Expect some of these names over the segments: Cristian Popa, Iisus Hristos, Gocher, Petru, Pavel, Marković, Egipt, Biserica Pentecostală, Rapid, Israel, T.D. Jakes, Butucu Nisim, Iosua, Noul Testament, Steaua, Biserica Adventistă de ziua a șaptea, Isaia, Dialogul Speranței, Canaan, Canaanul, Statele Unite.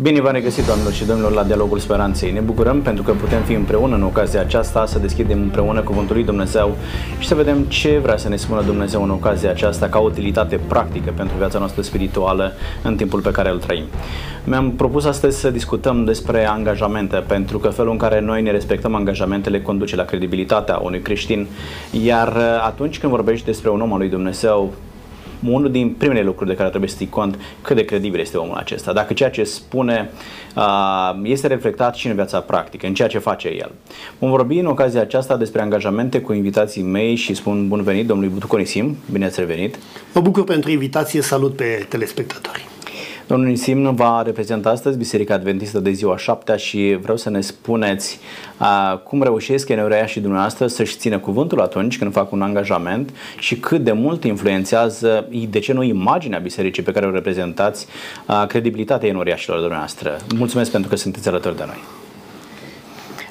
Bine v-am regăsit, doamnelor și domnilor, la Dialogul Speranței. Ne bucurăm pentru că putem fi împreună în ocazia aceasta, să deschidem împreună Cuvântul lui Dumnezeu și să vedem ce vrea să ne spună Dumnezeu în ocazia aceasta ca utilitate practică pentru viața noastră spirituală în timpul pe care îl trăim. Mi-am propus astăzi să discutăm despre angajamente, pentru că felul în care noi ne respectăm angajamentele conduce la credibilitatea unui creștin, iar atunci când vorbești despre un om al lui Dumnezeu, unul din primele lucruri de care trebuie să ții cont cât de credibil este omul acesta. Dacă ceea ce spune este reflectat și în viața practică, în ceea ce face el. Vom vorbi în ocazia aceasta despre angajamente cu invitații mei și spun bun venit domnului Butucu Nisim. Bine ați revenit! Mă bucur pentru invitație, salut pe telespectatori! Domnul Nisim va reprezenta astăzi Biserica Adventistă de ziua a șaptea și vreau să ne spuneți cum reușesc Eneurea și dumneavoastră să-și țină cuvântul atunci când fac un angajament și cât de mult influențează, de ce nu, imaginea bisericii pe care o reprezentați, credibilitatea eneureașilor dumneavoastră. Mulțumesc pentru că sunteți alături de noi.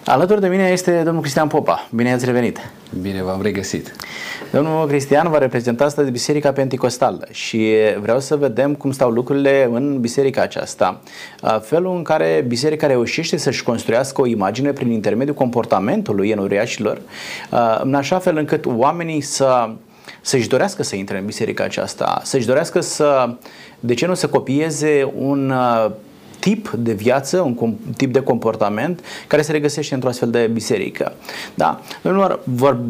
Alături de mine este domnul Cristian Popa. Bine ați revenit! Bine v-am regăsit! Domnul Cristian va reprezenta astăzi Biserica Pentecostală și vreau să vedem cum stau lucrurile în biserica aceasta. Felul în care biserica reușește să-și construiască o imagine prin intermediul comportamentului enoriașilor, în așa fel încât oamenii să-și dorească să intre în biserica aceasta, să-și dorească să copieze un tip de viață, un tip de comportament care se regăsește într-o astfel de biserică. Da.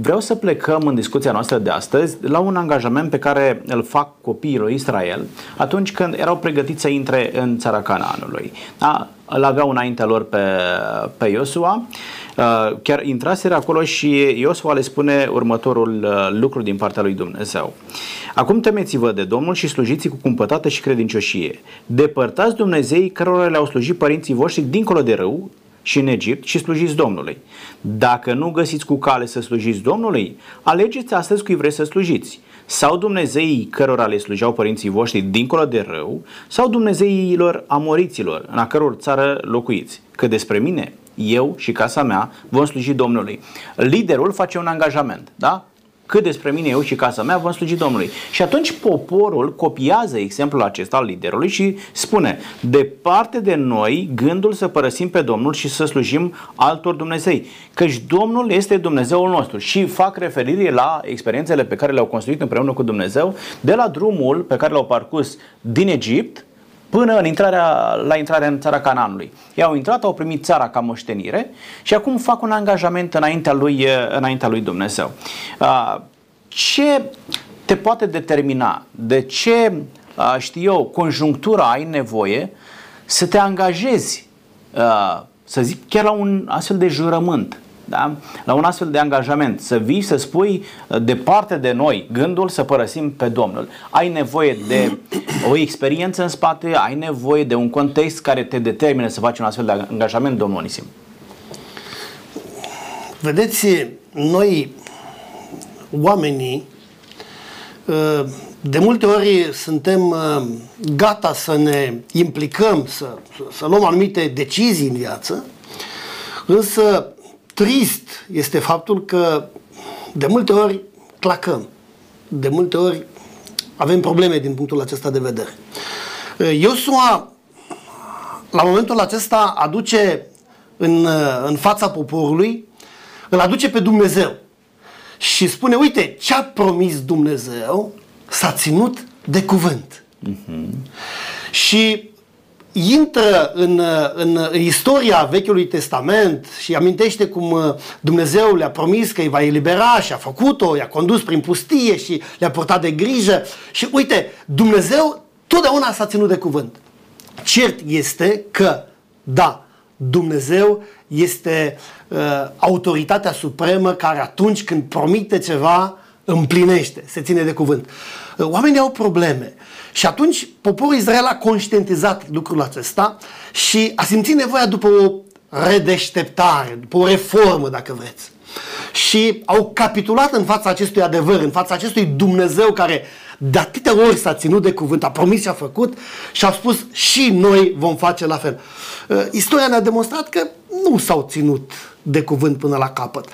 Vreau să plecăm în discuția noastră de astăzi la un angajament pe care îl fac copiii lui Israel atunci când erau pregătiți să intre în țara Canaanului. Da. Îl aveau înaintea lor pe Iosua, chiar intraseră acolo și Iosua le spune următorul lucru din partea lui Dumnezeu. Acum temeți-vă de Domnul și slujiți cu cumpătată și credincioșie. Depărtați Dumnezeii cărora le-au slujit părinții voștri dincolo de râu și în Egipt și slujiți Domnului. Dacă nu găsiți cu cale să slujiți Domnului, alegeți astăzi cui vreți să slujiți. Sau Dumnezeii cărora le slujeau părinții voștri dincolo de râu, sau Dumnezeilor amoriților, în a căror țară locuiți. Că despre mine, eu și casa mea vom sluji Domnului. Liderul face un angajament, da? Că despre mine, eu și casa mea vom sluji Domnului. Și atunci poporul copiază exemplul acesta al liderului și spune: departe de noi gândul să părăsim pe Domnul și să slujim altor Dumnezei, căci Domnul este Dumnezeul nostru. Și fac referire la experiențele pe care le-au construit împreună cu Dumnezeu, de la drumul pe care l-au parcurs din Egipt până la intrarea în țara Canaanului. Ei au intrat, au primit țara ca moștenire și acum fac un angajament înaintea lui Dumnezeu. Ce te poate determina? De ce, știu eu, conjunctura ai nevoie să te angajezi, să zic, chiar la un astfel de jurământ? Da? La un astfel de angajament, să vii să spui departe de noi gândul să părăsim pe Domnul. Ai nevoie de o experiență în spate, ai nevoie de un context care te determine să faci un astfel de angajament, domnul Nisim. Vedeți, noi oamenii de multe ori suntem gata să ne implicăm, să luăm anumite decizii în viață, însă trist este faptul că de multe ori clacăm, de multe ori avem probleme din punctul acesta de vedere. Iosua, la momentul acesta, aduce în fața poporului, îl aduce pe Dumnezeu și spune: uite, ce a promis Dumnezeu s-a ținut de cuvânt. Și intră în istoria Vechiului Testament și amintește cum Dumnezeu le-a promis că îi va elibera și a făcut-o, i-a condus prin pustie și le-a purtat de grijă. Și uite, Dumnezeu totdeauna s-a ținut de cuvânt. Cert este că, da, Dumnezeu este autoritatea supremă care atunci când promite ceva, împlinește, se ține de cuvânt. Oamenii au probleme. Și atunci poporul Israel a conștientizat lucrul acesta și a simțit nevoia după o redeșteptare, după o reformă, dacă vreți. Și au capitulat în fața acestui adevăr, în fața acestui Dumnezeu care de atâtea ori s-a ținut de cuvânt, a promis și a făcut, și au spus: și noi vom face la fel. Istoria ne-a demonstrat că nu s-au ținut de cuvânt până la capăt.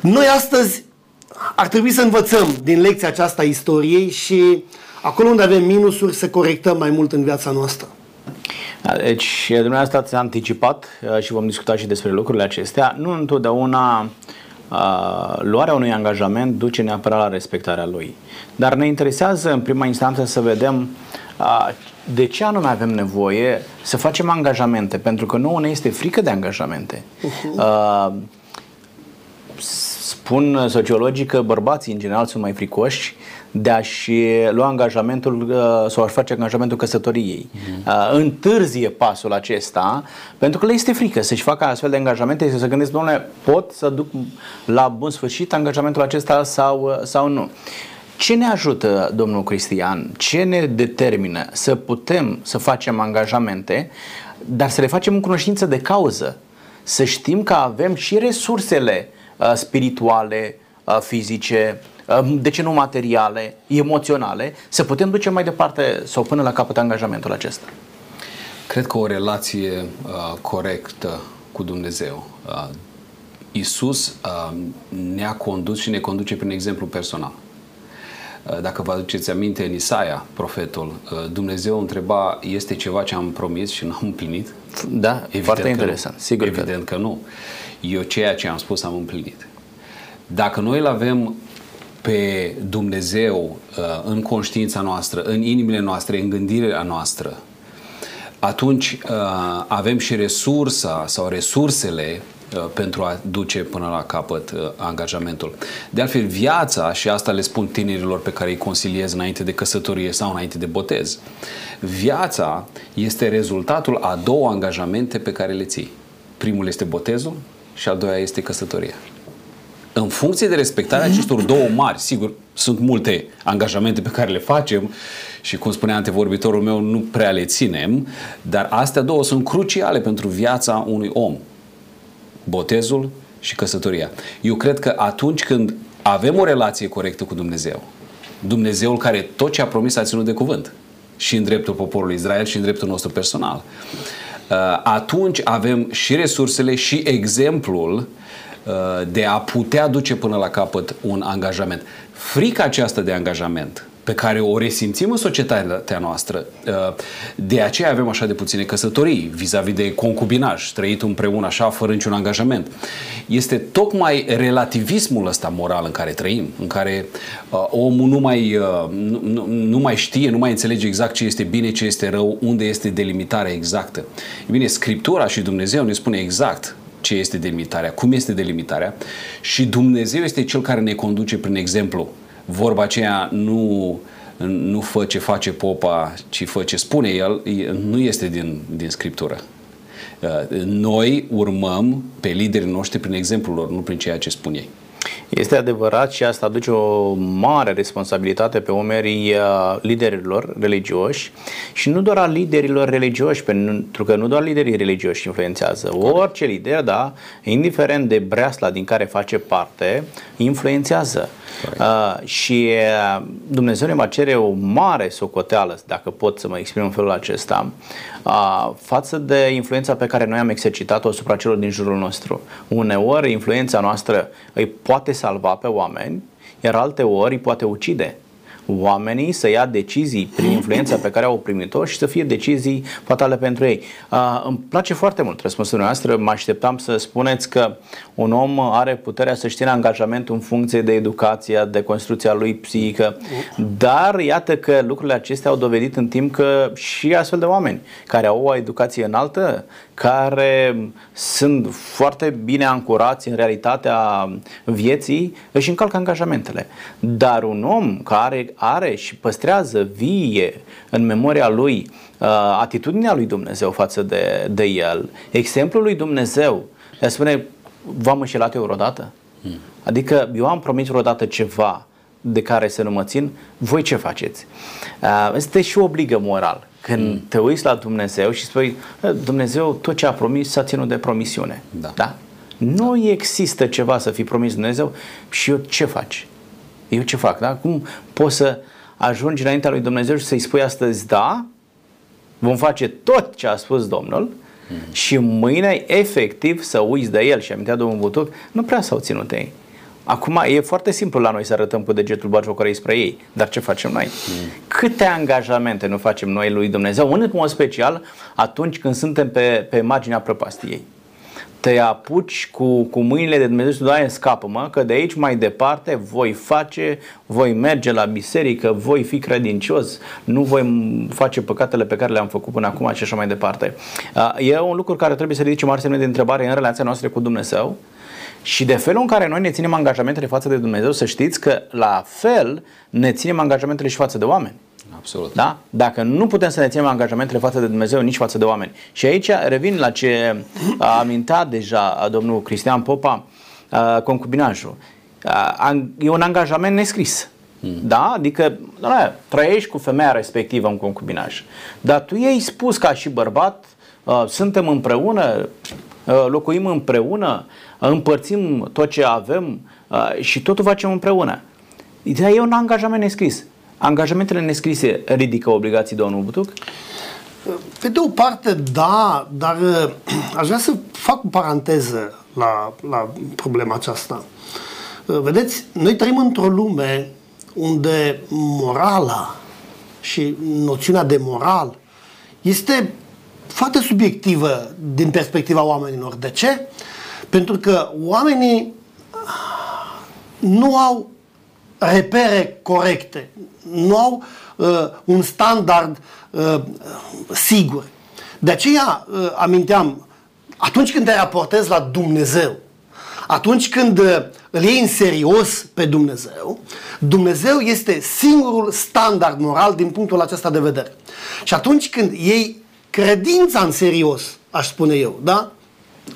Noi astăzi ar trebui să învățăm din lecția aceasta a istoriei și acolo unde avem minusuri să corectăm mai mult în viața noastră. Deci, dumneavoastră ați anticipat și vom discuta și despre lucrurile acestea. Nu întotdeauna luarea unui angajament duce neapărat la respectarea lui. Dar ne interesează în prima instanță să vedem de ce anume avem nevoie să facem angajamente, pentru că nouă ne este frică de angajamente. Spun sociologii că bărbații în general sunt mai fricoși de a-și lua angajamentul sau a-și face angajamentul căsătoriei. Întârzie pasul acesta pentru că le este frică să-și facă astfel de angajamente și să se gândesc, domnule, pot să duc la bun sfârșit angajamentul acesta sau nu. Ce ne ajută, domnul Cristian? Ce ne determină să putem să facem angajamente, dar să le facem în cunoștință de cauză? Să știm că avem și resursele spirituale, fizice, de ce nu materiale, emoționale, să putem duce mai departe sau până la capăt angajamentul acesta. Cred că o relație corectă cu Dumnezeu. Iisus ne-a condus și ne conduce prin exemplu personal. Dacă vă aduceți aminte, în Isaia, profetul, Dumnezeu întreba, este ceva ce am promis și n-am împlinit? Da, evident, foarte interesant. Sigur că evident că nu. Eu ceea ce am spus am împlinit. Dacă noi îl avem pe Dumnezeu în conștiința noastră, în inimile noastre, în gândirea noastră, atunci avem și resursa sau resursele pentru a duce până la capăt angajamentul. De altfel, viața, și asta le spun tinerilor pe care îi consiliez înainte de căsătorie sau înainte de botez, viața este rezultatul a două angajamente pe care le ții. Primul este botezul și al doilea este căsătoria. În funcție de respectarea acestor două mari, sigur, sunt multe angajamente pe care le facem și, cum spunea antevorbitorul meu, nu prea le ținem, dar astea două sunt cruciale pentru viața unui om. Botezul și căsătoria. Eu cred că atunci când avem o relație corectă cu Dumnezeu, Dumnezeul care tot ce a promis a ținut de cuvânt, și în dreptul poporului Israel și în dreptul nostru personal, atunci avem și resursele și exemplul de a putea duce până la capăt un angajament. Frica aceasta de angajament pe care o resimțim în societatea noastră, de aceea avem așa de puține căsătorii vis-a-vis de concubinaj, trăit împreună așa, fără niciun angajament. Este tocmai relativismul ăsta moral în care trăim, în care omul nu mai știe, nu mai înțelege exact ce este bine, ce este rău, unde este delimitarea exactă. E bine, Scriptura și Dumnezeu ne spune exact ce este delimitarea, cum este delimitarea, și Dumnezeu este Cel care ne conduce prin exemplu. Vorba aceea, nu fă ce face popa, ci fă ce spune el, nu este din Scriptură. Noi urmăm pe liderii noștri prin exemplul lor, nu prin ceea ce spun ei. Este adevărat și asta aduce o mare responsabilitate pe umerii liderilor religioși și nu doar a liderilor religioși, pentru că nu doar liderii religioși influențează. Orice lider, da, indiferent de breasla din care face parte, influențează. Și Dumnezeu ne va cere o mare socoteală, dacă pot să mă exprim în felul acesta, față de influența pe care noi am exercitat-o asupra celor din jurul nostru. Uneori influența noastră îi poate salva pe oameni, iar alte ori îi poate ucide. Oamenii să ia decizii prin influența pe care au primit-o și să fie decizii fatale pentru ei. Îmi place foarte mult răspunsul noastră. Mă așteptam să spuneți că un om are puterea să-și țină angajamentul în funcție de educația, de construcția lui psihică, dar iată că lucrurile acestea au dovedit în timp că și astfel de oameni care au o educație înaltă, care sunt foarte bine ancorați în realitatea vieții, își încalcă angajamentele. Dar un om care are și păstrează vie în memoria lui atitudinea lui Dumnezeu față de el, exemplul lui Dumnezeu, le spune, v-am înșelat eu vreodată? Adică eu am promis vreodată ceva de care să nu mă țin, voi ce faceți? Este și o obligă moral. Când te uiți la Dumnezeu și spui, Dumnezeu tot ce a promis s-a ținut de promisiune. Da. Da? Nu există ceva să fi promis Dumnezeu și eu ce faci? Eu ce fac? Da? Cum poți să ajungi înaintea lui Dumnezeu și să-i spui astăzi, da, vom face tot ce a spus Domnul, și mâine efectiv să uiți de el? Și amintea domnul Butuc, nu prea s-au ținut ei. Acum e foarte simplu la noi să arătăm cu degetul batjocorii spre ei, dar ce facem noi? Câte angajamente nu facem noi lui Dumnezeu, în mod special atunci când suntem pe marginea prăpastiei. Te apuci cu mâinile de Dumnezeu și Doamne, scapă-mă, că de aici mai departe voi merge la biserică, voi fi credincios, nu voi face păcatele pe care le-am făcut până acum și așa mai departe. E un lucru care trebuie să ridice mari semne de întrebare în relația noastră cu Dumnezeu și de felul în care noi ne ținem angajamentele față de Dumnezeu, să știți că la fel ne ținem angajamentele și față de oameni. Absolut. Da? Dacă nu putem să ne ținem angajamentele față de Dumnezeu, nici față de oameni. Și aici revin la ce a amintat deja domnul Cristian Popa, concubinajul. E un angajament nescris. Da? Adică trăiești cu femeia respectivă în concubinaj. Dar tu i-ai spus ca și bărbat, suntem împreună, locuim împreună, împărțim tot ce avem și totul facem împreună. Dar e un angajament nescris. Angajamentele nescrise ridică obligații, domnul Butuc? Pe de o parte, da, dar aș vrea să fac o paranteză la problema aceasta. Vedeți, noi trăim într-o lume unde morala și noțiunea de moral este foarte subiectivă din perspectiva oamenilor. De ce? Pentru că oamenii nu au repere corecte, nu au un standard sigur. De aceea aminteam, atunci când te raportezi la Dumnezeu, atunci când îl iei în serios pe Dumnezeu, Dumnezeu este singurul standard moral din punctul acesta de vedere. Și atunci când iei credința în serios, aș spune eu, da?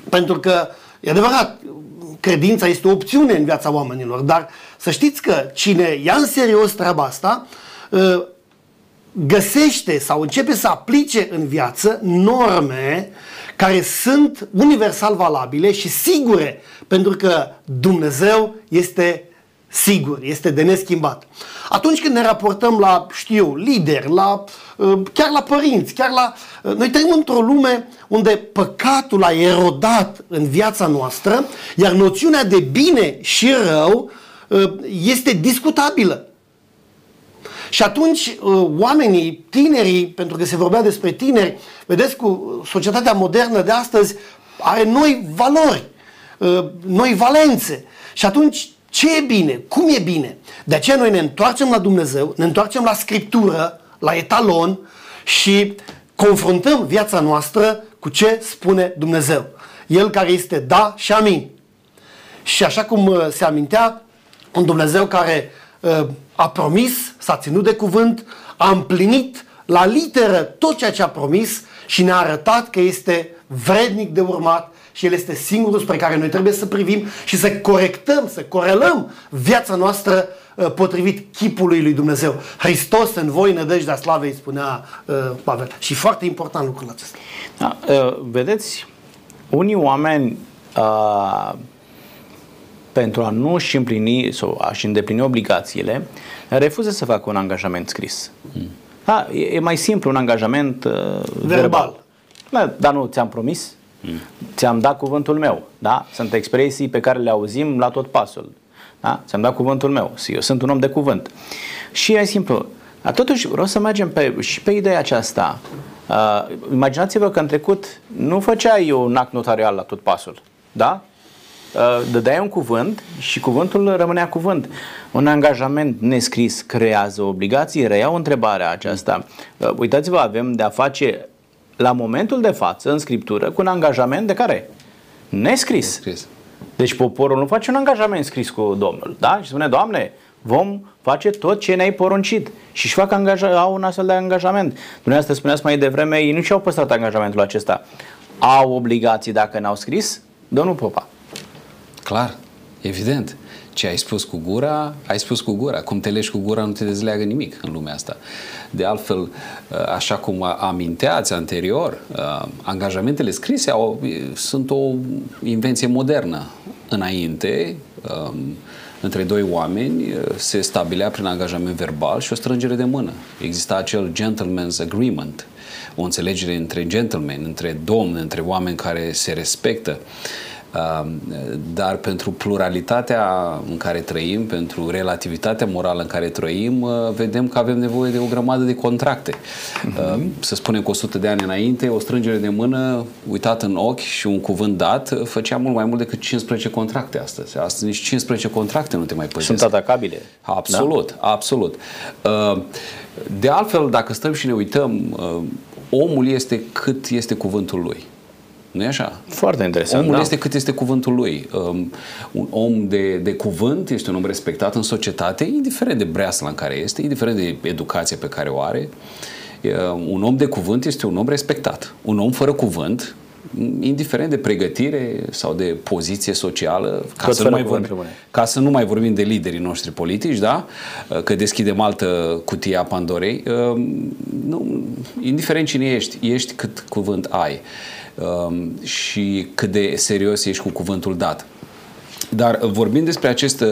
Pentru că, e adevărat, credința este o opțiune în viața oamenilor, dar să știți că cine ia în serios treaba asta, găsește sau începe să aplice în viață norme care sunt universal valabile și sigure, pentru că Dumnezeu este sigur, este de neschimbat. Atunci când ne raportăm la, lideri, chiar la părinți, noi trăim într-o lume unde păcatul a erodat în viața noastră, iar noțiunea de bine și rău este discutabilă. Și atunci oamenii, tinerii, pentru că se vorbea despre tineri, vedeți, cu societatea modernă de astăzi are noi valori, noi valențe. Și atunci ce e bine? Cum e bine? De aceea noi ne întoarcem la Dumnezeu, ne întoarcem la Scriptură, la etalon și confruntăm viața noastră cu ce spune Dumnezeu. El care este da și amin. Și așa cum se amintea, un Dumnezeu care a promis, s-a ținut de cuvânt, a împlinit la literă tot ceea ce a promis și ne-a arătat că este vrednic de urmat și El este singurul spre care noi trebuie să privim și să corectăm, să corelăm viața noastră potrivit chipului lui Dumnezeu. Hristos în voi, nădejdea slavei, spunea Pavel. Și foarte important lucrul acesta. Da, vedeți, unii oameni pentru a nu își împlini sau a-și îndeplini obligațiile, refuză să facă un angajament scris. Da, e mai simplu un angajament verbal. Da, dar nu ți-am promis? Ți-am dat cuvântul meu, da? Sunt expresii pe care le auzim la tot pasul, da? Ți-am dat cuvântul meu, eu sunt un om de cuvânt. Și e simplu. Totuși vreau să mergem și pe ideea aceasta. Imaginați-vă că în trecut nu făceai un act notarial la tot pasul, da? Dădeai un cuvânt și cuvântul rămânea cuvânt. Un angajament nescris creează obligații. Reiau întrebarea aceasta. Uitați-vă, avem de a face la momentul de față, în Scriptură, cu un angajament de care? Nescris. Nescris. Deci poporul nu face un angajament scris cu Domnul, da? Și spune, Doamne, vom face tot ce ne-ai poruncit. Și-și fac au un astfel de angajament. Dumneavoastră spuneați mai devreme, ei nu și-au păstrat angajamentul acesta. Au obligații dacă n-au scris? Domnul Popa. Clar, evident. Ce ai spus cu gura, ai spus cu gura. Cum te legi cu gura, nu te dezleagă nimic în lumea asta. De altfel, așa cum aminteați anterior, angajamentele scrise sunt o invenție modernă. Înainte, între doi oameni se stabilea prin angajament verbal și o strângere de mână. Exista acel gentleman's agreement, o înțelegere între gentlemen, între domni, între oameni care se respectă. Dar pentru pluralitatea în care trăim, pentru relativitatea morală în care trăim, vedem că avem nevoie de o grămadă de contracte. Să spunem că 100 de ani înainte, o strângere de mână uitată în ochi și un cuvânt dat făcea mult mai mult decât 15 contracte astăzi. Astăzi nici 15 contracte nu te mai păzesc. Sunt atacabile. Absolut, da? Absolut. De altfel, dacă stăm și ne uităm, omul este cât este cuvântul lui. Nu-i așa? Foarte interesant. Omul este cât este cuvântul lui. Un om de cuvânt este un om respectat în societate, indiferent de breasla în care este, indiferent de educația pe care o are. Un om de cuvânt este un om respectat. Un om fără cuvânt, indiferent de pregătire sau de poziție socială, ca să nu mai vorbim de liderii noștri politici, da? Că deschidem altă cutie a Pandorei. Nu, indiferent cine ești, ești cât cuvânt ai și cât de serios ești cu cuvântul dat. Dar vorbind despre acest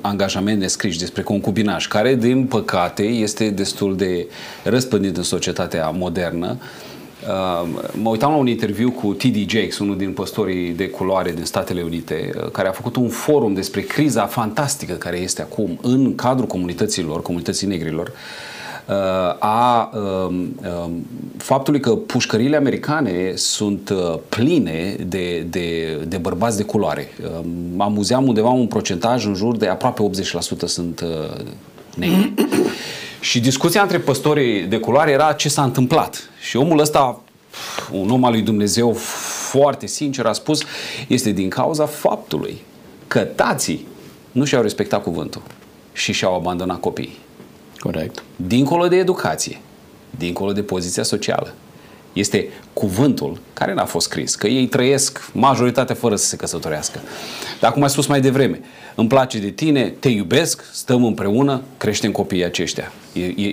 angajament nescris, despre concubinaj, care din păcate este destul de răspândit în societatea modernă, mă uitam la un interviu cu T.D. Jakes, unul din păstorii de culoare din Statele Unite, care a făcut un forum despre criza fantastică care este acum în cadrul comunității negrilor, faptului că pușcăriile americane sunt pline de bărbați de culoare. Amuzeam undeva un procentaj în jur de aproape 80% sunt negri. Și discuția între păstorii de culoare era ce s-a întâmplat. Și omul ăsta, un om al lui Dumnezeu foarte sincer, a spus: este din cauza faptului că tații nu și-au respectat cuvântul și și-au abandonat copiii. Corect. Dincolo de educație, dincolo de poziția socială, este cuvântul care n-a fost scris. Că ei trăiesc majoritatea fără să se căsătorească. Dar cum ai spus mai devreme, îmi place de tine, te iubesc, stăm împreună, creștem copiii aceștia.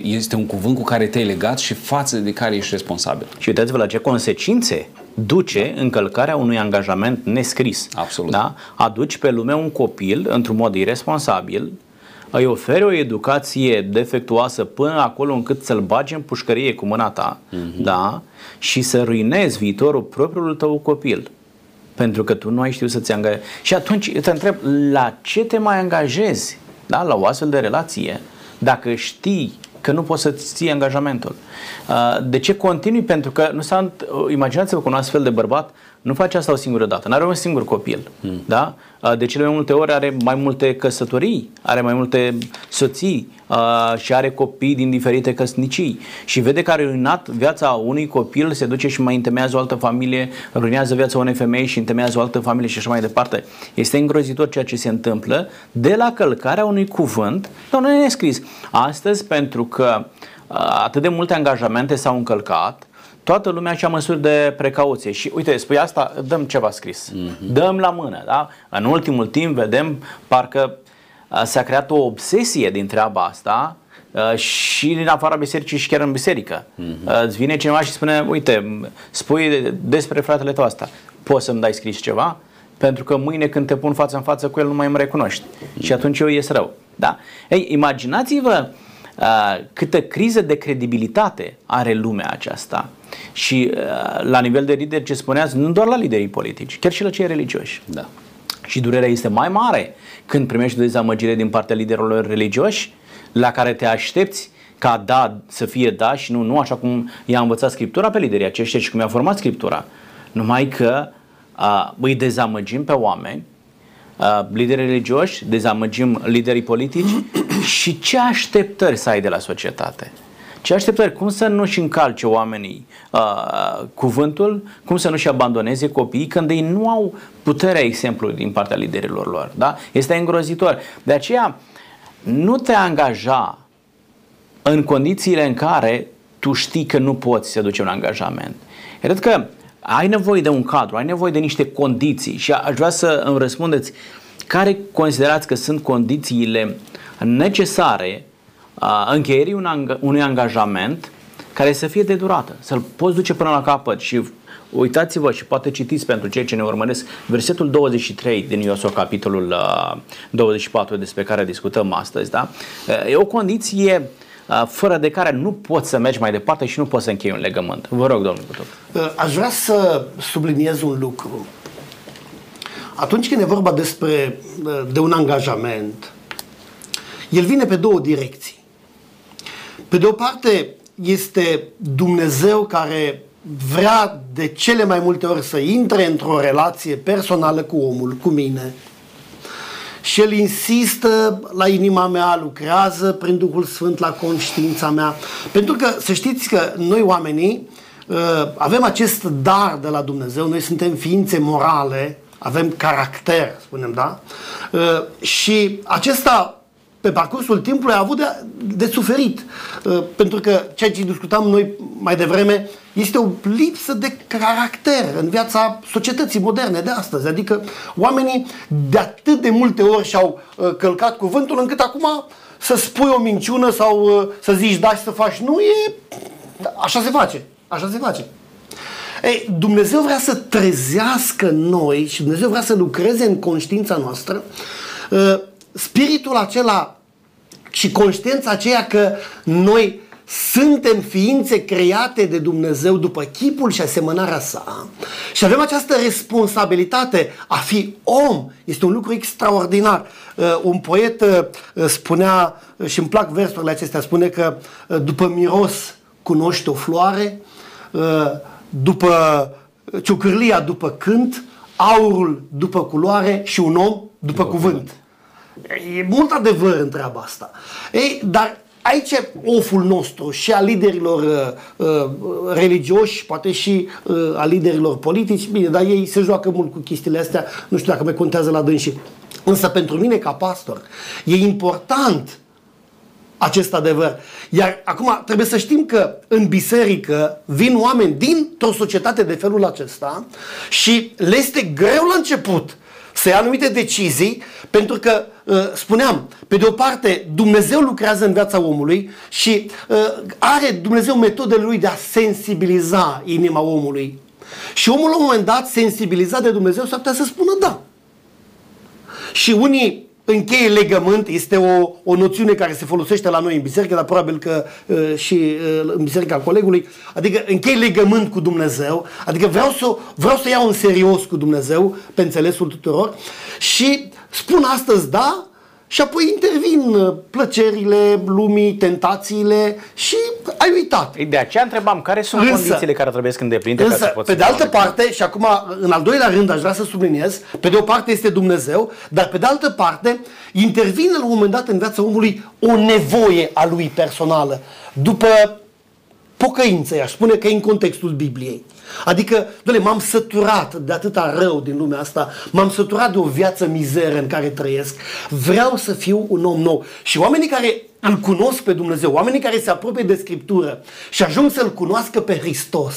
Este un cuvânt cu care te-ai legat și față de care ești responsabil. Și uitați-vă la ce consecințe duce încălcarea unui angajament nescris. Absolut. Da? Aduci pe lume un copil într-un mod irresponsabil, îi oferi o educație defectuoasă până acolo încât să-l bagi în pușcărie cu mâna ta, da? Și să ruinezi viitorul propriului tău copil. Pentru că tu nu ai știut să-ți angajezi. Și atunci te întreb, la ce te mai angajezi, da? La o astfel de relație, dacă știi că nu poți să-ți ții angajamentul. De ce continui? Pentru că imaginați-vă că un astfel de bărbat nu face asta o singură dată, nu are un singur copil. Da? De cele mai multe ori are mai multe căsătorii, are mai multe soții și are copii din diferite căsnicii. Și vede că a ruinat viața unui copil, se duce și mai întemeiază o altă familie, ruinează viața unei femei și întemeiază o altă familie și așa mai departe. Este îngrozitor ceea ce se întâmplă de la călcarea unui cuvânt, dar nu e scris. Astăzi, pentru că atât de multe angajamente s-au încălcat, toată lumea și-a măsuri de precauție. Și uite, spui asta, dăm ceva scris. Dăm la mână, da? În ultimul timp vedem, parcă s-a creat o obsesie din treaba asta și în afara bisericii și chiar în biserică. Îți vine cineva și spune: uite, spui despre fratele tău asta, poți să-mi dai scris ceva? Pentru că mâine când te pun față în față cu el nu mai îmi recunoști. Și atunci eu ies rău. Da. Ei, imaginați-vă câtă criză de credibilitate are lumea aceasta. Și la nivel de lideri, ce spuneați, nu doar la liderii politici, chiar și la cei religioși. Da. Și durerea este mai mare când primești dezamăgire din partea liderilor religioși, la care te aștepți ca da să fie da și nu, nu, așa cum i-a învățat Scriptura pe liderii aceștia și cum i-a format Scriptura. Numai că îi dezamăgim pe oameni, liderii religioși, dezamăgim liderii politici. Și ce așteptări să ai de la societate? Ce așteptări? Cum să nu-și încalce oamenii cuvântul? Cum să nu-și abandoneze copiii când ei nu au puterea exemplului din partea liderilor lor? Da? Este îngrozitor. De aceea, nu te angaja în condițiile în care tu știi că nu poți să duci un angajament. Cred că ai nevoie de un cadru, ai nevoie de niște condiții și aș vrea să îmi răspundeți care considerați că sunt condițiile necesare încheierii unui angajament care să fie de durată, să-l poți duce până la capăt. Și uitați-vă și poate citiți pentru cei ce ne urmăresc versetul 23 din Iosua, capitolul 24 despre care discutăm astăzi. Da? E o condiție fără de care nu poți să mergi mai departe și nu poți să închei un legământ. Vă rog, domnul Butucu. Aș vrea să subliniez un lucru. atunci când e vorba de un angajament, el vine pe două direcții. Pe de o parte este Dumnezeu care vrea de cele mai multe ori să intre într-o relație personală cu omul, cu mine. Și el insistă la inima mea, lucrează prin Duhul Sfânt la conștiința mea. Pentru că să știți că noi oamenii avem acest dar de la Dumnezeu, noi suntem ființe morale, avem caracter, spunem, da? Și acesta pe parcursul timpului a avut de suferit. Pentru că ceea ce discutam noi mai devreme este o lipsă de caracter în viața societății moderne de astăzi. Adică oamenii de atât de multe ori și-au călcat cuvântul încât acum să spui o minciună sau să zici da și să faci nu, e... așa se face. Așa se face. Ei, Dumnezeu vrea să trezească noi și Dumnezeu vrea să lucreze în conștiința noastră spiritul acela și conștiința aceea că noi suntem ființe create de Dumnezeu după chipul și asemănarea sa și avem această responsabilitate. A fi om este un lucru extraordinar. Un poet spunea, și îmi plac versurile acestea, spune că după miros cunoști o floare, după ciucârlia după cânt, aurul după culoare și un om după cuvânt. E mult adevăr în treaba asta. Ei, dar aici e oful nostru și a liderilor religioși, poate și a liderilor politici. Bine, dar ei se joacă mult cu chestiile astea, nu știu dacă mai contează la dânsii. Însă pentru mine ca pastor e important acest adevăr. Iar acum trebuie să știm că în biserică vin oameni dintr-o societate de felul acesta și le este greu la început să ia anumite decizii, pentru că, spuneam, pe de o parte Dumnezeu lucrează în viața omului și are Dumnezeu metodele lui de a sensibiliza inima omului. Și omul la un moment dat, sensibilizat de Dumnezeu, s-ar putea să spună da. Și unii încheie legământ, este o noțiune care se folosește la noi în biserică, dar probabil că și în biserica colegului, adică încheie legământ cu Dumnezeu, adică vreau să iau în serios cu Dumnezeu, pe înțelesul tuturor, și spun astăzi da și apoi intervin plăcerile lumii, tentațiile și ai uitat. De aceea întrebam, care sunt condițiile care trebuie să îndeplinite? Însă, pe de altă parte, și acum în al doilea rând aș vrea să subliniez, pe de o parte este Dumnezeu, dar pe de altă parte intervine la un moment dat în viața omului o nevoie a lui personală, după pocăință, i-aș spune că e în contextul Bibliei. Adică, doamne, m-am săturat de atâta rău din lumea asta, m-am săturat de o viață mizeră în care trăiesc, vreau să fiu un om nou. Și oamenii care îl cunosc pe Dumnezeu, oamenii care se apropie de Scriptură și ajung să-L cunoască pe Hristos,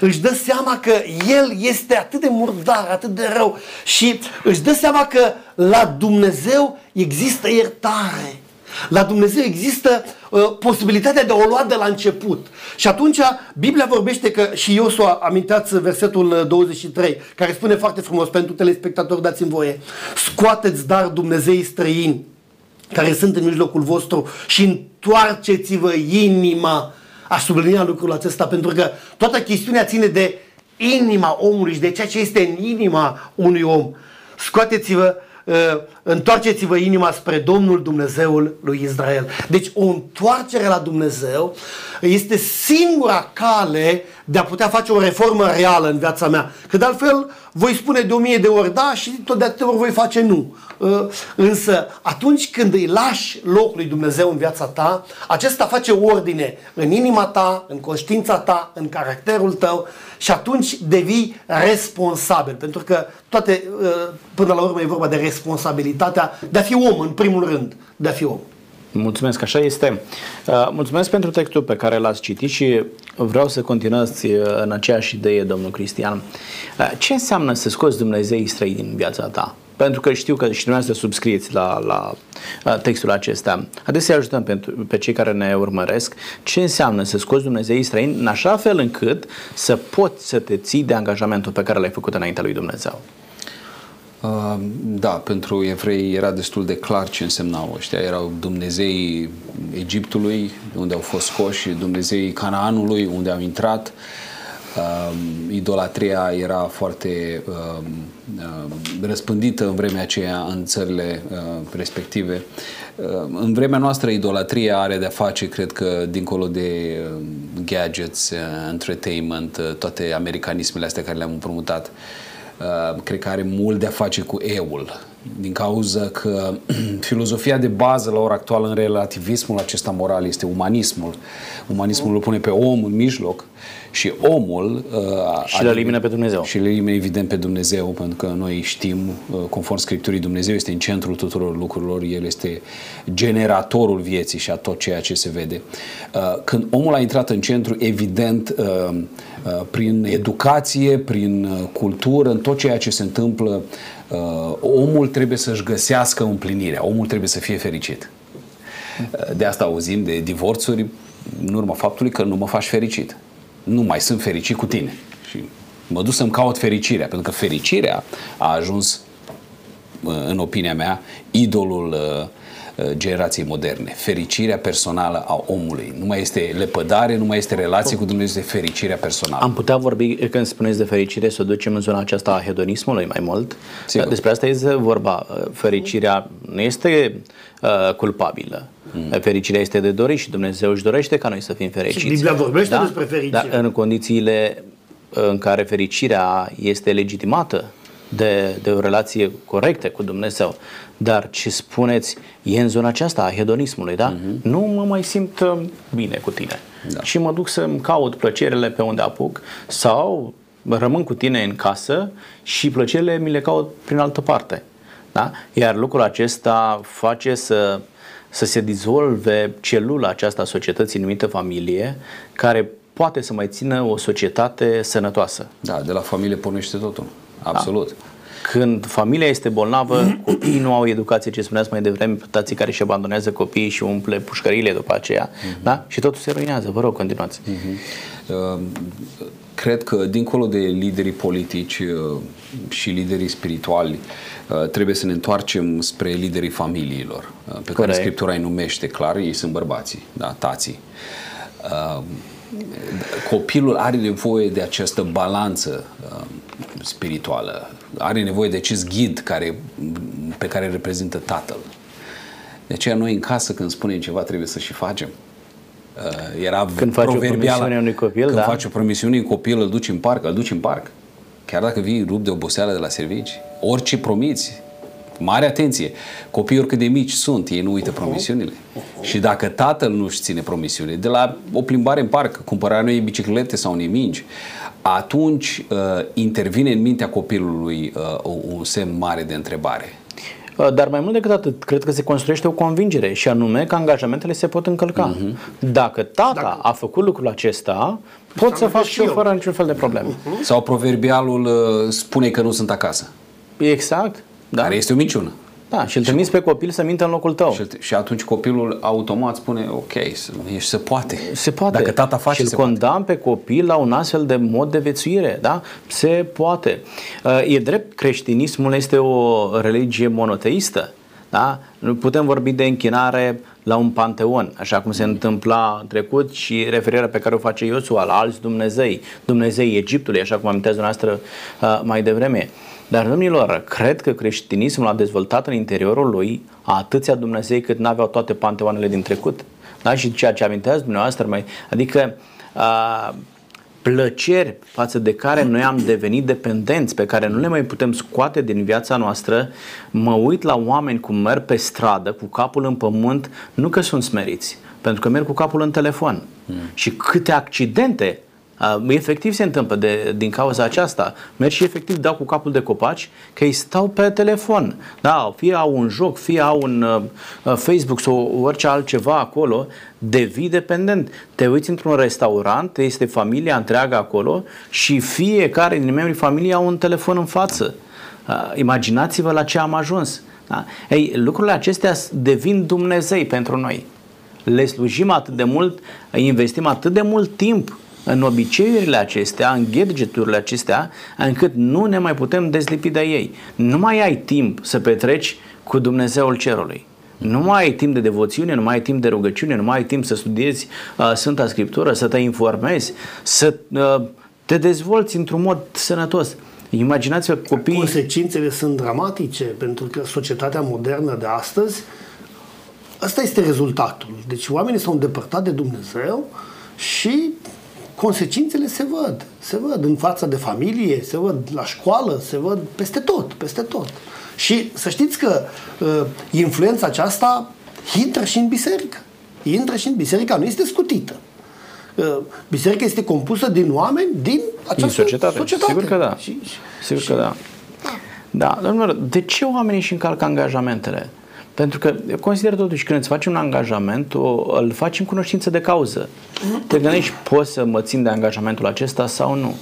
își dă seama că El este atât de murdar, atât de rău și își dă seama că la Dumnezeu există iertare. La Dumnezeu există posibilitatea de a o lua de la început. Și atunci Biblia vorbește că, și Iosua, aminteați versetul 23, care spune foarte frumos, pentru telespectatori dați-mi voie: scoateți dar Dumnezeii străini care sunt în mijlocul vostru și întoarceți-vă inima. Aș sublinia lucrul acesta pentru că toată chestiunea ține de inima omului și de ceea ce este în inima unui om. Scoateți-vă, întoarceți-vă inima spre Domnul Dumnezeul lui Israel. Deci o întoarcere la Dumnezeu este singura cale de a putea face o reformă reală în viața mea. Că de altfel voi spune de 1.000 de ori da și tot de atâtea ori voi face nu. Însă atunci când îi lași locul lui Dumnezeu în viața ta, acesta face ordine în inima ta, în conștiința ta, în caracterul tău și atunci devii responsabil. Pentru că toate, până la urmă, e vorba de responsabilitatea de a fi om, în primul rând, de a fi om. Mulțumesc, așa este. Mulțumesc pentru textul pe care l-ați citit și vreau să continuați în aceeași idee, domnul Cristian. Ce înseamnă să scoți Dumnezeii străini din viața ta? Pentru că știu că și dumneavoastră subscrieți la textul acesta. Haideți să-i ajutăm pe cei care ne urmăresc. Ce înseamnă să scoți Dumnezeii străini în așa fel încât să poți să te ții de angajamentul pe care l-ai făcut înaintea lui Dumnezeu? Da, pentru evrei era destul de clar ce însemnau ăștia. Erau Dumnezeii Egiptului, unde au fost scoși, Dumnezeii Canaanului, unde au intrat. Idolatria era foarte răspândită în vremea aceea în țările respective. În vremea noastră, idolatria are de-a face, cred că, dincolo de gadgets, entertainment, toate americanismele astea care le-am împrumutat, cred că are mult de-a face cu eul. Din cauza că filozofia de bază la ora actuală în relativismul acesta moral este umanismul. Umanismul îl pune pe om în mijloc și omul... și îl elimină pe Dumnezeu. Și îl elimină evident pe Dumnezeu, pentru că noi știm, conform Scripturii, Dumnezeu este în centrul tuturor lucrurilor, El este generatorul vieții și a tot ceea ce se vede. Când omul a intrat în centru, evident, prin educație, prin cultură, în tot ceea ce se întâmplă, omul trebuie să-și găsească împlinirea, omul trebuie să fie fericit. De asta auzim de divorțuri în urma faptului că nu mă faci fericit. Nu mai sunt fericit cu tine. Și mă duc să-mi caut fericirea, pentru că fericirea a ajuns, în opinia mea, idolul generației moderne. Fericirea personală a omului. Nu mai este lepădare, nu mai este relație cu Dumnezeu, este fericirea personală. Am putea vorbi, când spuneți de fericire, să o ducem în zona aceasta a hedonismului mai mult. Sigur. Despre asta este vorba. Fericirea nu este culpabilă. Fericirea este de dorit și Dumnezeu își dorește ca noi să fim fericiți. Biblia vorbește despre fericire. Dar în condițiile în care fericirea este legitimată de o relație corectă cu Dumnezeu. Dar ce spuneți, e în zona aceasta a hedonismului, da? Nu mă mai simt bine cu tine. Da. Și mă duc să-mi caut plăcerile pe unde apuc sau rămân cu tine în casă și plăcerile mi le caut prin altă parte. Da? Iar lucrul acesta face să se dizolve celula aceasta a societății numită familie, care poate să mai țină o societate sănătoasă. Da, de la familie pornește totul. Absolut. Da. Când familia este bolnavă, copiii nu au educație, ce spuneați mai devreme, pătații care își abandonează copiii și umple pușcăriile după aceea, da? Și totul se ruinează. Vă rog, continuați. Cred că, dincolo de liderii politici și liderii spirituali, trebuie să ne întoarcem spre liderii familiilor, pe care Scriptura îi numește clar, ei sunt bărbații, da? Tații. Copilul are nevoie de această balanță spirituală, are nevoie de acest ghid pe care îl reprezintă tatăl. De aceea noi în casă, când spunem ceva, trebuie să și facem. Era când faci o promisiune unui copil, când faci o promisiune unui copil, îl duci în parc, chiar dacă vii rupt de oboseală de la servici, orice promiți, mare atenție, copiii oricât de mici sunt, ei nu uită promisiunile. Și dacă tatăl nu-și ține promisiunile, de la o plimbare în parc, cumpărarea unei biciclete sau unei mingi, atunci intervine în mintea copilului un semn mare de întrebare. Dar mai mult decât atât, cred că se construiește o convingere, și anume că angajamentele se pot încălca. Dacă tata a făcut lucrul acesta, pot să fac și eu fără niciun fel de probleme. Sau proverbialul spune că nu sunt acasă. Exact. Da? Care este o minciună. Da, și îl trimiți pe copil să mintă în locul tău. Și atunci copilul automat spune, ok, se poate. Se poate. Dacă tata face, și îl condamn pe copil la un astfel de mod de viețuire. Da? Se poate. E drept, creștinismul este o religie monoteistă. Da? Nu putem vorbi de închinare la un panteon, așa cum se întâmpla în trecut, și referirea pe care o face Iosua la alți Dumnezei, Dumnezei Egiptului, așa cum amintează noastră mai devreme. Dar, domnilor, cred că creștinismul a dezvoltat în interiorul lui atâția Dumnezei cât n-aveau toate panteoanele din trecut. Da? Și ceea ce amintează dumneavoastră, adică plăceri față de care noi am devenit dependenți, pe care nu le mai putem scoate din viața noastră. Mă uit la oameni cum merg pe stradă cu capul în pământ, nu că sunt smeriți, pentru că merg cu capul în telefon. Și câte accidente efectiv se întâmplă din cauza aceasta. Merg și efectiv dau cu capul de copaci că ei stau pe telefon. Da, fie au un joc, fie au un Facebook sau orice altceva acolo, devii dependent. Te uiți într-un restaurant, este familia întreagă acolo și fiecare din membrii familiei au un telefon în față. Imaginați-vă la ce am ajuns. Da? Ei, lucrurile acestea devin Dumnezei pentru noi. Le slujim atât de mult, investim atât de mult timp în obiceiurile acestea, în gadgeturile acestea, încât nu ne mai putem dezlipi de ei. Nu mai ai timp să petreci cu Dumnezeul cerului. Nu mai ai timp de devoțiune, nu mai ai timp de rugăciune, nu mai ai timp să studiezi Sfânta Scriptură, să te informezi, să te dezvolți într-un mod sănătos. Imaginați-vă copiii... Consecințele sunt dramatice, pentru că societatea modernă de astăzi, asta este rezultatul. Deci oamenii s-au îndepărtat de Dumnezeu și consecințele se văd. Se văd în fața de familie, se văd la școală, se văd peste tot, peste tot. Și să știți că influența aceasta intră și în biserică. Intră și în biserica, nu este scutită. Biserica este compusă din oameni din această societate. Sigur că da. Sigur că da. Domnule, de ce oamenii își încalcă angajamentele? Pentru că eu consider totuși când îți faci un angajament, îl faci în cunoștință de cauză. Te gândești, poți să mă țin de angajamentul acesta sau nu?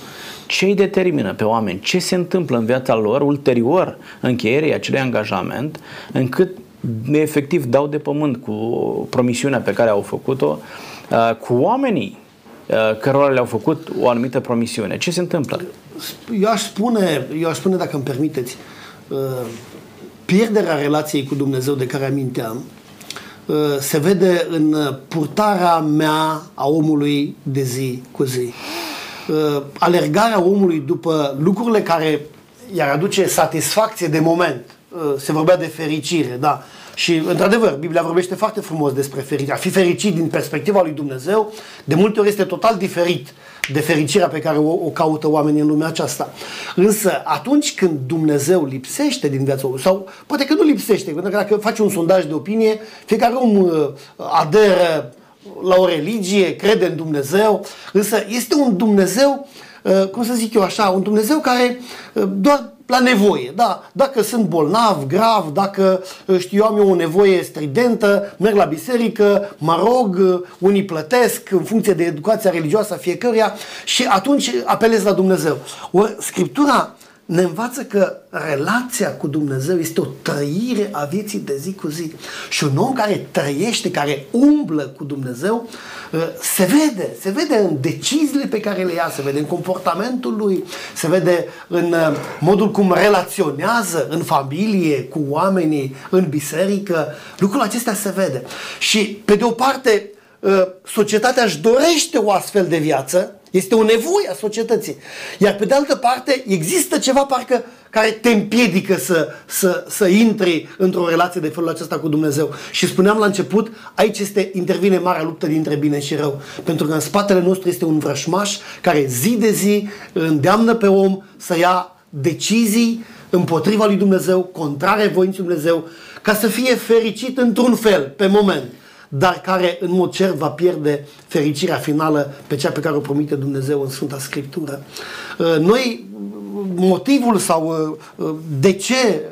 Ce îi determină pe oameni? Ce se întâmplă în viața lor ulterior încheierii acelui angajament, încât efectiv dau de pământ cu promisiunea pe care au făcut-o, cu oamenii cărora le-au făcut o anumită promisiune? Ce se întâmplă? Eu aș spune, dacă îmi permiteți, pierderea relației cu Dumnezeu de care aminteam se vede în purtarea mea a omului de zi cu zi. Alergarea omului după lucrurile care i-ar aduce satisfacție de moment. Se vorbea de fericire, da. Și, într-adevăr, Biblia vorbește foarte frumos despre fericire. A fi fericit din perspectiva lui Dumnezeu, de multe ori este total diferit de fericirea pe care o caută oamenii în lumea aceasta. Însă, atunci când Dumnezeu lipsește din viața omului, sau poate că nu lipsește, pentru că dacă faci un sondaj de opinie, fiecare om aderă la o religie, crede în Dumnezeu, însă este un Dumnezeu, cum să zic eu așa, un Dumnezeu care doar la nevoie, da, dacă sunt bolnav, grav, dacă știu, am eu o nevoie stridentă, merg la biserică, mă rog, unii plătesc în funcție de educația religioasă a fiecăruia și atunci apelez la Dumnezeu. Scriptura ne învață că relația cu Dumnezeu este o trăire a vieții de zi cu zi. Și un om care trăiește, care umblă cu Dumnezeu, se vede în deciziile pe care le ia, se vede în comportamentul lui, se vede în modul cum relaționează în familie, cu oamenii, în biserică. Lucrul acesta se vede. Și, pe de o parte, societatea își dorește o astfel de viață, este o nevoie a societății. Iar pe de altă parte există ceva parcă care te împiedică să intri într-o relație de felul acesta cu Dumnezeu. Și spuneam la început, aici intervine marea luptă dintre bine și rău. Pentru că în spatele nostru este un vrășmaș care zi de zi îndeamnă pe om să ia decizii împotriva lui Dumnezeu, contrare voinții Dumnezeu, ca să fie fericit într-un fel, pe moment, dar care în mod cert va pierde fericirea finală pe cea pe care o promite Dumnezeu în Sfânta Scriptură. Noi, motivul sau de ce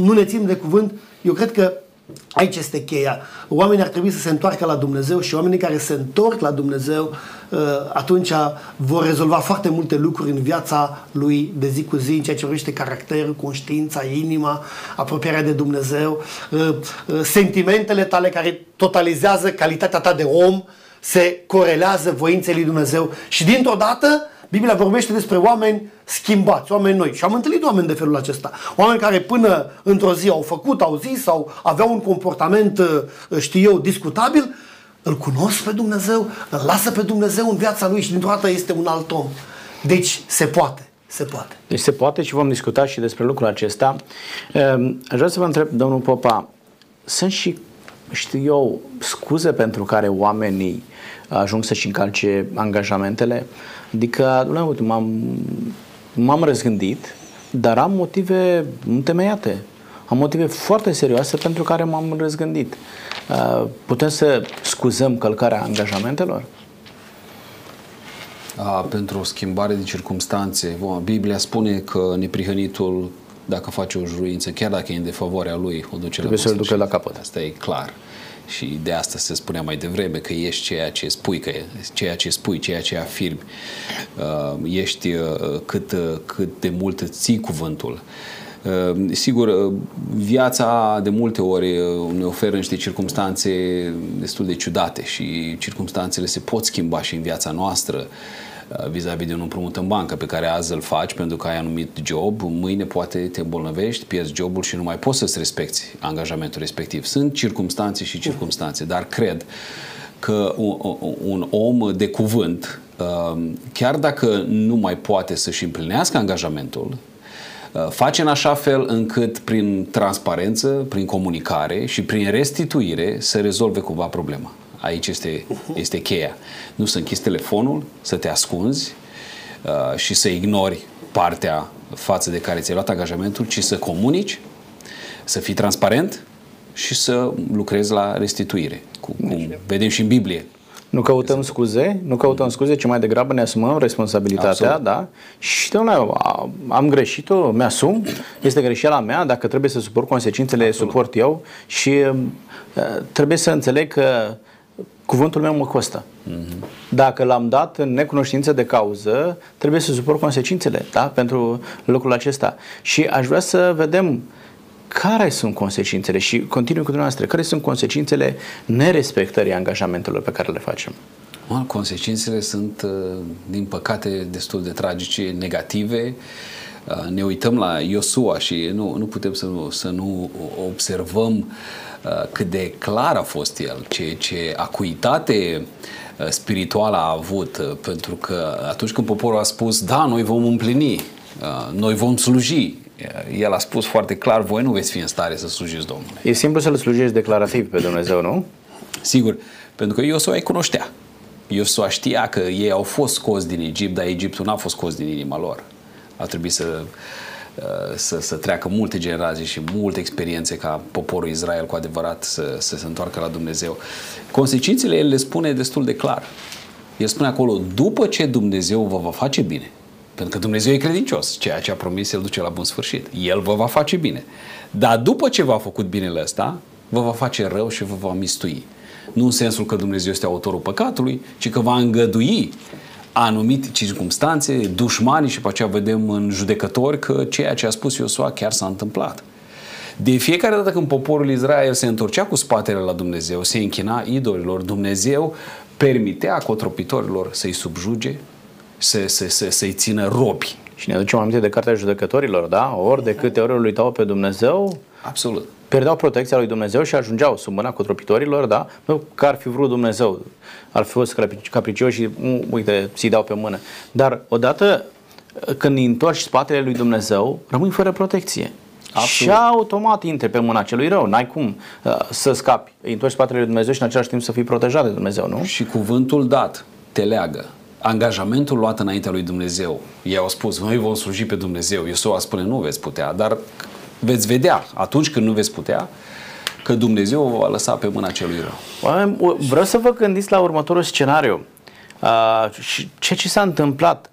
nu ne ținem de cuvânt, eu cred că aici este cheia. Oamenii ar trebui să se întoarcă la Dumnezeu și oamenii care se întorc la Dumnezeu atunci vor rezolva foarte multe lucruri în viața lui de zi cu zi, în ceea ce privește caracterul, conștiința, inima, apropierea de Dumnezeu, sentimentele tale care totalizează calitatea ta de om, se corelează voinței lui Dumnezeu și dintr-o dată Biblia vorbește despre oameni schimbați, oameni noi. Și am întâlnit oameni de felul acesta. Oameni care până într-o zi au făcut, au zis sau aveau un comportament, știu eu, discutabil, îl cunosc pe Dumnezeu, îl lasă pe Dumnezeu în viața lui și dintr-o dată este un alt om. Deci se poate, se poate. Deci se poate și vom discuta și despre lucrul acesta. Aș vrea să vă întreb, domnul Popa, sunt și, știu eu, scuze pentru care oamenii ajung să-și încalce angajamentele? Adică, m-am răzgândit, dar am motive întemeiate. Am motive foarte serioase pentru care m-am răzgândit. Putem să scuzăm călcarea angajamentelor? Pentru o schimbare de circumstanțe. Biblia spune că neprihănitul, dacă face o juruință, chiar dacă e în defavoarea lui, o duce la capăt. Trebuie să-l ducă la capăt. Asta e clar. Și de asta se spunea mai devreme, că ești ceea ce spui, ceea ce afirmi, ești cât de mult îți ții cuvântul. Sigur, viața de multe ori ne oferă niște circumstanțe destul de ciudate și circumstanțele se pot schimba și în viața noastră. Vis-a-vis de un împrumut în bancă pe care azi îl faci pentru că ai anumit job, mâine poate te îmbolnăvești, pierzi jobul și nu mai poți să-ți respecti angajamentul respectiv. Sunt circumstanțe și circumstanțe, dar cred că un om de cuvânt chiar dacă nu mai poate să-și împlinească angajamentul, face în așa fel încât prin transparență, prin comunicare și prin restituire să rezolve cumva problema. Aici este cheia. Nu să închizi telefonul, să te ascunzi și să ignori partea față de care ți-ai luat angajamentul, ci să comunici, să fii transparent și să lucrezi la restituire. Cum vedem și în Biblie. Nu căutăm scuze, ci mai degrabă ne asumăm responsabilitatea, da? Și, domnule, am greșit-o, mi-asum, este greșeala mea, dacă trebuie să suport consecințele, suport eu și trebuie să înțeleg că cuvântul meu mă costă. Dacă l-am dat în necunoștință de cauză, trebuie să suport consecințele, da? Pentru lucrul acesta. Și aș vrea să vedem care sunt consecințele și continui cu dumneavoastră, care sunt consecințele nerespectării angajamentelor pe care le facem? Consecințele sunt, din păcate, destul de tragice, negative. Ne uităm la Iosua și nu putem să nu observăm cât de clar a fost el, ce acuitate spirituală a avut, pentru că atunci când poporul a spus, da, noi vom împlini, noi vom sluji, el a spus foarte clar, voi nu veți fi în stare să slujiți Domnului. E simplu să-L slujești declarativ pe Dumnezeu, nu? Sigur, pentru că Iosua îi cunoștea. Iosua știa că ei au fost scoși din Egipt, dar Egiptul n-a fost scos din inima lor. A trebuit să treacă multe generații și multe experiențe ca poporul Israel cu adevărat să se întoarcă la Dumnezeu. Consecințele el le spune destul de clar. El spune acolo, după ce Dumnezeu vă va face bine, pentru că Dumnezeu e credincios. Ceea ce a promis, El duce la bun sfârșit. El vă va face bine. Dar după ce v-a făcut binele ăsta, vă va face rău și vă va mistui. Nu în sensul că Dumnezeu este autorul păcatului, ci că va îngădui anumite circumstanțe, dușmani și pe aceea vedem în judecători că ceea ce a spus Iosua chiar s-a întâmplat. De fiecare dată când poporul Israel se întorcea cu spatele la Dumnezeu, se închina idolilor, Dumnezeu permitea cotropitorilor să-i subjuge, să-i țină robi. Și ne aducem aminte de Cartea Judecătorilor, da? Ori de câte ori îl uitau pe Dumnezeu, absolut, pierdeau protecția lui Dumnezeu și ajungeau sub mâna cotropitorilor, da? Nu că ar fi vrut Dumnezeu, ar fi fost capricioși și, uite, ți-i dau pe mână. Dar odată când îi întorci spatele lui Dumnezeu, rămâi fără protecție. Absolut. Și automat intri pe mâna celui rău. N-ai cum să scapi. Îi întorci spatele lui Dumnezeu și în același timp să fii protejat de Dumnezeu, nu? Și cuvântul dat te leagă. Angajamentul luat înaintea lui Dumnezeu. Ei au spus, noi vom sluji pe Dumnezeu. Iosua spune, nu veți putea, dar veți vedea atunci când nu veți putea că Dumnezeu vă va lăsa pe mâna celui rău. Oameni, vreau să vă gândiți la următorul scenariu. Ce s-a întâmplat?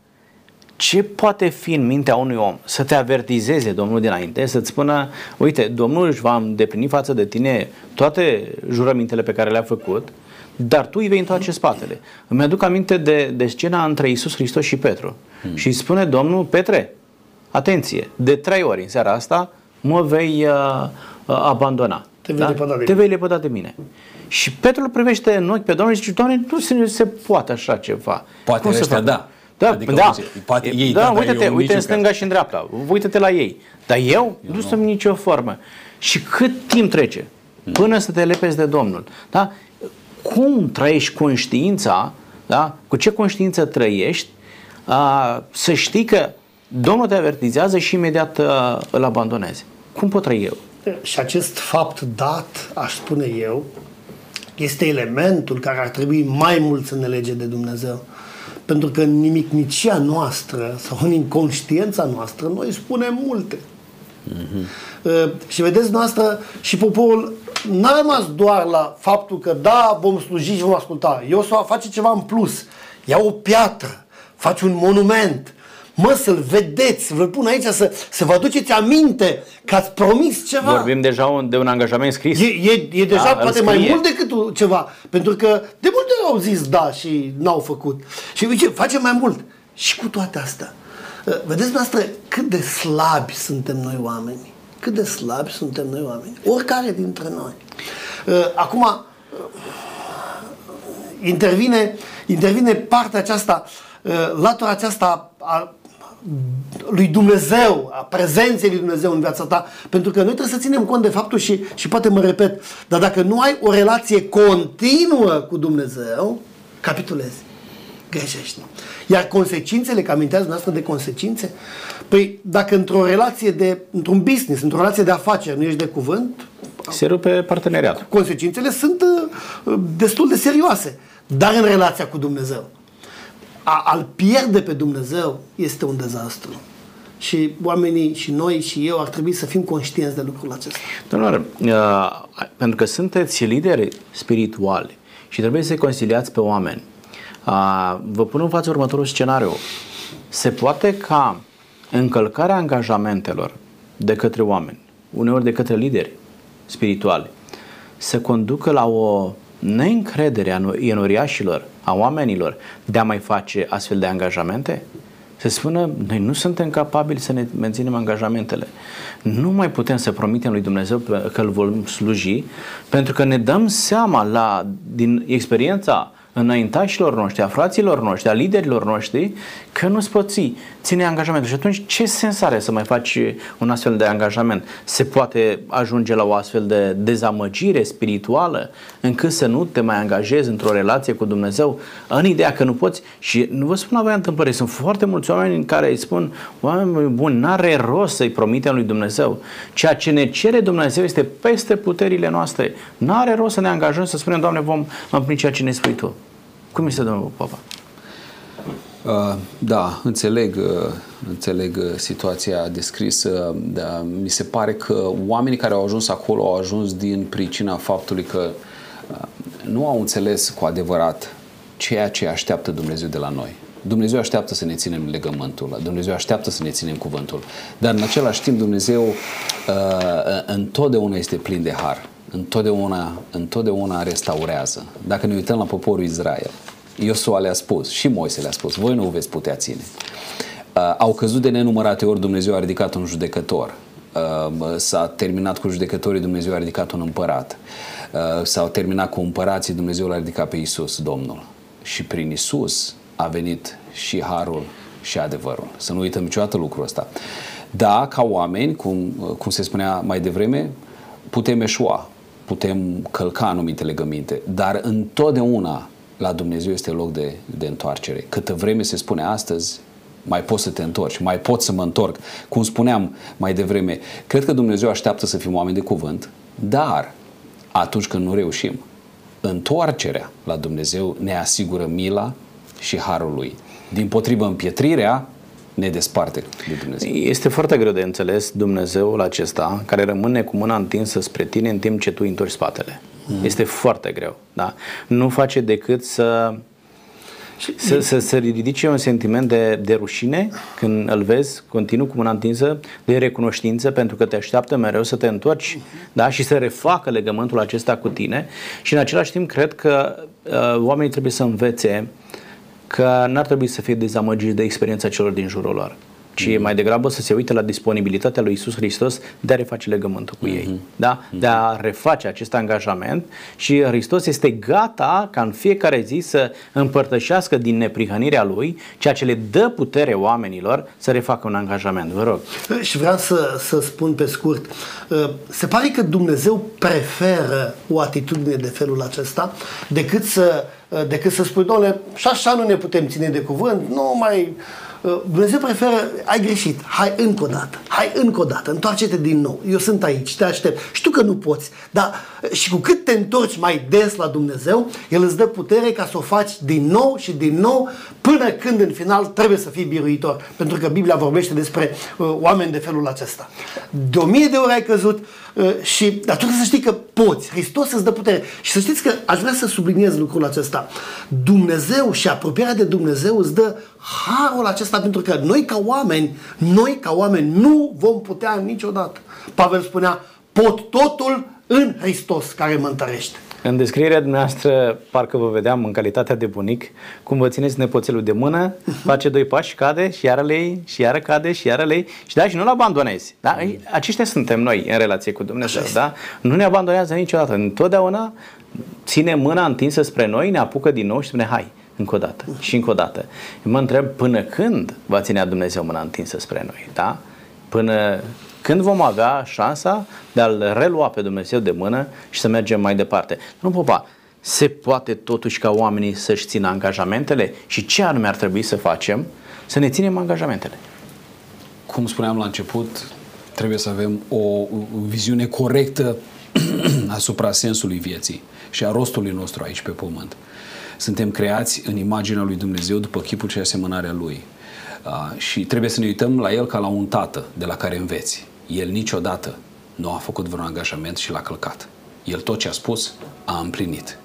Ce poate fi în mintea unui om? Să te avertizeze Domnul dinainte, să-ți spună, uite, Domnul își va îndeplini față de tine toate jurămintele pe care le-a făcut, dar tu îi vei întoarce spatele. Îmi aduc aminte de scena între Iisus Hristos și Petru. Și îi spune Domnul, Petre, atenție, de 3 ori în seara asta mă vei abandona. Te vei lepăda de mine. Și Petru îl privește în ochi pe Domnul și zice, Doamne, nu se poate așa ceva. Poate ăștia, da. Uite-te, uite în stânga și în dreapta, uite-te la ei. Dar eu nu sunt în nicio formă. Și cât timp trece până să te lepezi de Domnul, da? Cum trăiești conștiința, da? Cu ce conștiință trăiești, să știi că Domnul te avertizează și imediat îl abandonezi. Cum pot trăi eu? Și acest fapt dat, aș spune eu, este elementul care ar trebui mai mult să ne lege de Dumnezeu. Pentru că în nimicnicia noastră sau în inconștiența noastră noi spunem multe. Și vedeți noastră și poporul n-a rămas doar la faptul că da, vom sluji și vom asculta. Iosua face ceva în plus. Ia o piatră, face un monument. Mă, să-l vedeți, vă pun aici să vă aduceți aminte că ați promis ceva. Vorbim deja de un angajament scris. E deja poate mai mult decât ceva. Pentru că de multe ori au zis da și n-au făcut. Și zice, facem mai mult. Și cu toate astea. Vedeți noastră cât de slabi suntem noi oameni. Cât de slabi suntem noi oameni. Oricare dintre noi. Acum intervine partea aceasta, latura aceasta a lui Dumnezeu, a prezenței lui Dumnezeu în viața ta, pentru că noi trebuie să ținem cont de faptul și poate mă repet, dar dacă nu ai o relație continuă cu Dumnezeu, capitulezi. greșești. Iar consecințele, că amintează dumneavoastră de consecințe, păi dacă într-o relație de, într-un business, într-o relație de afaceri nu ești de cuvânt, se rupe parteneriatul. Consecințele sunt destul de serioase, dar în relația cu Dumnezeu. A-l pierde pe Dumnezeu este un dezastru. Și oamenii, și noi, și eu, ar trebui să fim conștienți de lucrul acesta. Domnule, pentru că sunteți lideri spirituali și trebuie să-i conciliați pe oameni, vă pun în față următorul scenariu. Se poate ca încălcarea angajamentelor de către oameni, uneori de către lideri spirituali, să conducă la o neîncredere a enoriașilor, a oamenilor, de a mai face astfel de angajamente? Se spună, noi nu suntem capabili să ne menținem angajamentele. Nu mai putem să promitem lui Dumnezeu că îl vom sluji, pentru că ne dăm seama din experiența înaintașilor noștri, a fraților noștri, a liderilor noștri, că nu-ți poți ține angajamentul. Și atunci ce sens are să mai faci un astfel de angajament? Se poate ajunge la o astfel de dezamăgire spirituală încât să nu te mai angajezi într-o relație cu Dumnezeu în ideea că nu poți. Și nu vă spun la voia întâmplării, sunt foarte mulți oameni în care îi spun, oameni buni, n-are rost să-i promitem lui Dumnezeu. Ceea ce ne cere Dumnezeu este peste puterile noastre. N-are rost să ne angajăm, să spunem, Doamne, vom împlini ceea ce ne spui Tu. Cum este, domnul Popa? Da, înțeleg situația descrisă. Da, mi se pare că oamenii care au ajuns acolo au ajuns din pricina faptului că nu au înțeles cu adevărat ceea ce așteaptă Dumnezeu de la noi. Dumnezeu așteaptă să ne ținem legământul, Dumnezeu așteaptă să ne ținem cuvântul, dar în același timp Dumnezeu întotdeauna este plin de har. Întotdeauna restaurează. Dacă ne uităm la poporul Israel, Iosua le-a spus și Moise le-a spus, voi nu veți putea ține. Au căzut de nenumărate ori, Dumnezeu a ridicat un judecător. S-a terminat cu judecătorii, Dumnezeu a ridicat un împărat. S-au terminat cu împărații, Dumnezeu l-a ridicat pe Iisus, Domnul. Și prin Iisus a venit și harul și adevărul. Să nu uităm niciodată lucrul ăsta. Da, ca oameni, cum se spunea mai devreme, putem eșua, putem călca anumite legăminte, dar întotdeauna la Dumnezeu este loc de întoarcere. Câtă vreme se spune astăzi, mai poți să te întorci, mai pot să mă întorc. Cum spuneam mai devreme, cred că Dumnezeu așteaptă să fim oameni de cuvânt, dar atunci când nu reușim, întoarcerea la Dumnezeu ne asigură mila și harul Lui. Dimpotrivă, împietrirea ne desparte de Dumnezeu. Este foarte greu de înțeles Dumnezeul acesta care rămâne cu mâna întinsă spre tine în timp ce tu întorci spatele. Este foarte greu. Da? Nu face decât să ridice un sentiment de rușine când îl vezi continuu cu mâna întinsă, de recunoștință, pentru că te așteaptă mereu să te întorci, da? Și să refacă legământul acesta cu tine. Și în același timp cred că oamenii trebuie să învețe că n-ar trebui să fie dezamăgiți de experiența celor din jurul lor, ci mai degrabă să se uite la disponibilitatea lui Iisus Hristos de a reface legământul cu ei, da? De a reface acest angajament. Și Hristos este gata ca în fiecare zi să împărtășească din neprihănirea Lui, ceea ce le dă putere oamenilor să refacă un angajament. Vă rog. Și vreau să spun pe scurt, se pare că Dumnezeu preferă o atitudine de felul acesta decât să spui, Doamne, și așa nu ne putem ține de cuvânt, nu mai... Dumnezeu preferă, ai greșit, hai încă o dată, întoarce-te din nou, eu sunt aici, te aștept, știu că nu poți, dar și cu cât te întorci mai des la Dumnezeu, El îți dă putere ca să o faci din nou și din nou, până când în final trebuie să fii biruitor, pentru că Biblia vorbește despre oameni de felul acesta. De 1000 de ori ai căzut și atunci să știi că poți, Hristos îți dă putere. Și să știți că aș vrea să subliniez lucrul acesta, Dumnezeu și apropierea de Dumnezeu îți dă harul acesta, pentru că noi ca oameni nu vom putea niciodată. Pavel spunea, pot totul în Hristos care mă întărește. În descrierea dumneavoastră, parcă vă vedeam în calitatea de bunic, cum vă țineți nepoțelul de mână, face doi pași, cade și iară lei, și iară cade, și iară lei, și da, și nu-l abandonezi. Da? Aceștia suntem noi în relație cu Dumnezeu. Da? Nu ne abandonează niciodată. Întotdeauna ține mâna întinsă spre noi, ne apucă din nou și spune, hai, încă o dată și încă o dată. Mă întreb, până când va ținea Dumnezeu mâna întinsă spre noi? Da? Până când vom avea șansa de a-L relua pe Dumnezeu de mână și să mergem mai departe? Nu, Popa, se poate totuși ca oamenii să-și țină angajamentele? Și ce anume ar trebui să facem? Să ne ținem angajamentele. Cum spuneam la început, trebuie să avem o viziune corectă asupra sensului vieții și a rostului nostru aici pe pământ. Suntem creați în imaginea lui Dumnezeu după chipul și asemănarea Lui. Și trebuie să ne uităm la El ca la un tată de la care înveți. El niciodată nu a făcut vreun angajament și l-a călcat. El tot ce a spus a împlinit.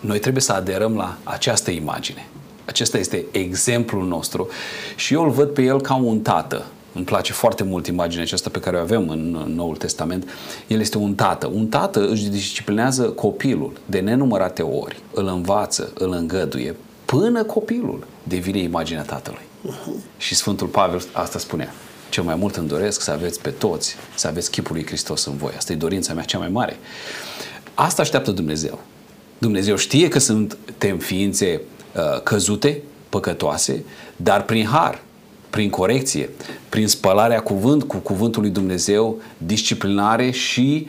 Noi trebuie să aderăm la această imagine. Acesta este exemplul nostru și eu îl văd pe El ca un tată. Îmi place foarte mult imaginea aceasta pe care o avem în Noul Testament. El este un tată. Un tată își disciplinează copilul de nenumărate ori. Îl învață, îl îngăduie, până copilul devine imaginea tatălui. Și Sfântul Pavel asta spunea. Cel mai mult îmi doresc să aveți pe toți, să aveți chipul lui Hristos în voi. Asta e dorința mea cea mai mare. Asta așteaptă Dumnezeu. Dumnezeu știe că suntem ființe căzute, păcătoase, dar prin har, prin corecție, prin spălarea cu cuvântul lui Dumnezeu, disciplinare și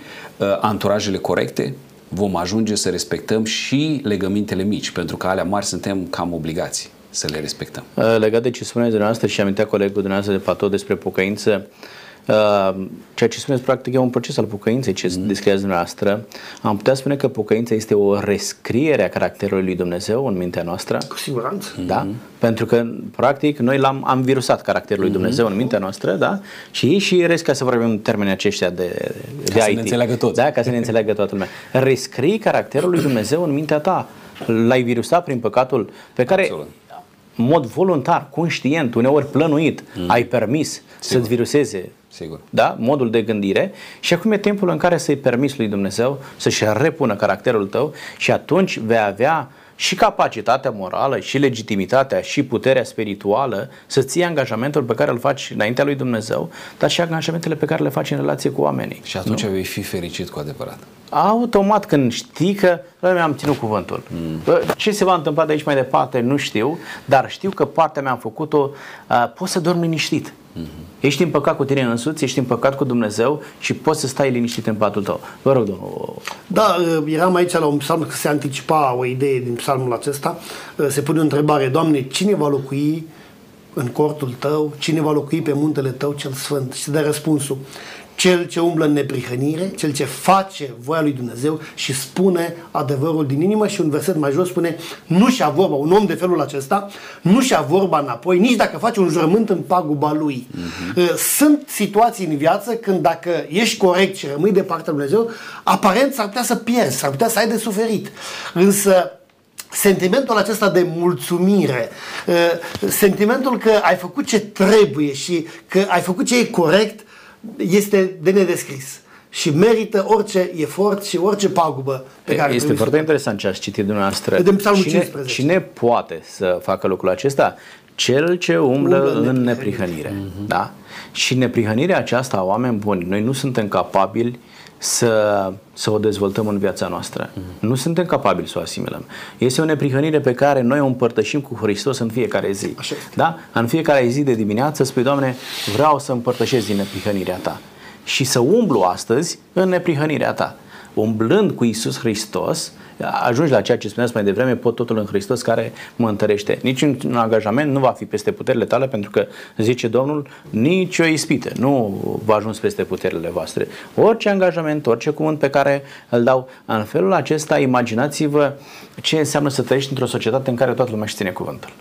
anturajele corecte, vom ajunge să respectăm și legămintele mici, pentru că alea mari suntem cam obligați să le respectăm. Legat de ce spuneți dumneavoastră și amintea colegul dumneavoastră de Pato despre pocăință, ceea ce spuneți practic e un proces al pocăinței, ce descrieți dumneavoastră. Am putea spune că pocăința este o rescriere a caracterului lui Dumnezeu în mintea noastră? Cu siguranță. Da? Pentru că practic noi am virusat caracterul lui Dumnezeu în mintea noastră, da? Și ei și resc, ca să vorbim în termenii aceștia de IT. Să ne înțeleagă toți. Da, ca să ne înțeleagă toată lumea. Rescrii caracterul lui Dumnezeu în mintea ta. L-ai virusat prin păcatul pe care... Absolut. În mod voluntar, conștient, uneori plănuit, ai permis să-ți viruseze, sigur, da, modul de gândire și acum e timpul în care să-i permiți lui Dumnezeu să-și repună caracterul tău și atunci vei avea și capacitatea morală, și legitimitatea, și puterea spirituală să-ți iei angajamentul pe care îl faci înaintea lui Dumnezeu, dar și angajamentele pe care le faci în relație cu oamenii. Și atunci vei fi fericit cu adevărat. Automat, când știi că mi-am ținut cuvântul. Ce se va întâmpla de aici mai departe, nu știu, dar știu că partea mea am făcut-o, poți să dormi liniștit. Ești în păcat cu tine însuți, ești în păcat cu Dumnezeu și poți să stai liniștit în patul tău. Vă rog, domnul. Da, eram aici la un psalm, că se anticipa o idee din psalmul acesta. Se pune o întrebare: Doamne, cine va locui în cortul Tău? Cine va locui pe muntele Tău cel sfânt? Și dă răspunsul: cel ce umblă în neprihănire, cel ce face voia lui Dumnezeu și spune adevărul din inimă. Și un verset mai jos spune: nu-și ia vorba, un om de felul acesta nu-și ia vorba înapoi, nici dacă face un jurământ în paguba lui. Sunt situații în viață când, dacă ești corect și rămâi de partea lui Dumnezeu, aparent s-ar putea să pierzi, s-ar putea să ai de suferit. Însă sentimentul acesta de mulțumire, sentimentul că ai făcut ce trebuie și că ai făcut ce e corect, este de nedescris și merită orice efort și orice pagubă pe care este foarte interesant ce ați citit dumneavoastră. Cine poate să facă lucrul acesta? Cel ce umblă în neprihănire. Da? Și neprihănirea aceasta, oameni buni, noi nu suntem capabili să o dezvoltăm în viața noastră. Nu suntem capabili să o asimilăm. Este o neprihănire pe care noi o împărtășim cu Hristos în fiecare zi. Da? În fiecare zi de dimineață spui: Doamne, vreau să împărtășesc din neprihănirea Ta și să umblu astăzi în neprihănirea Ta. Umblând cu Iisus Hristos, ajungi la ceea ce spuneați mai devreme: pot totul în Hristos care mă întărește. Niciun angajament nu va fi peste puterile tale, pentru că, zice Domnul, nici o ispită nu va ajunge peste puterile voastre. Orice angajament, orice cuvânt pe care îl dau, în felul acesta, imaginați-vă ce înseamnă să trăiești într-o societate în care toată lumea își ține cuvântul.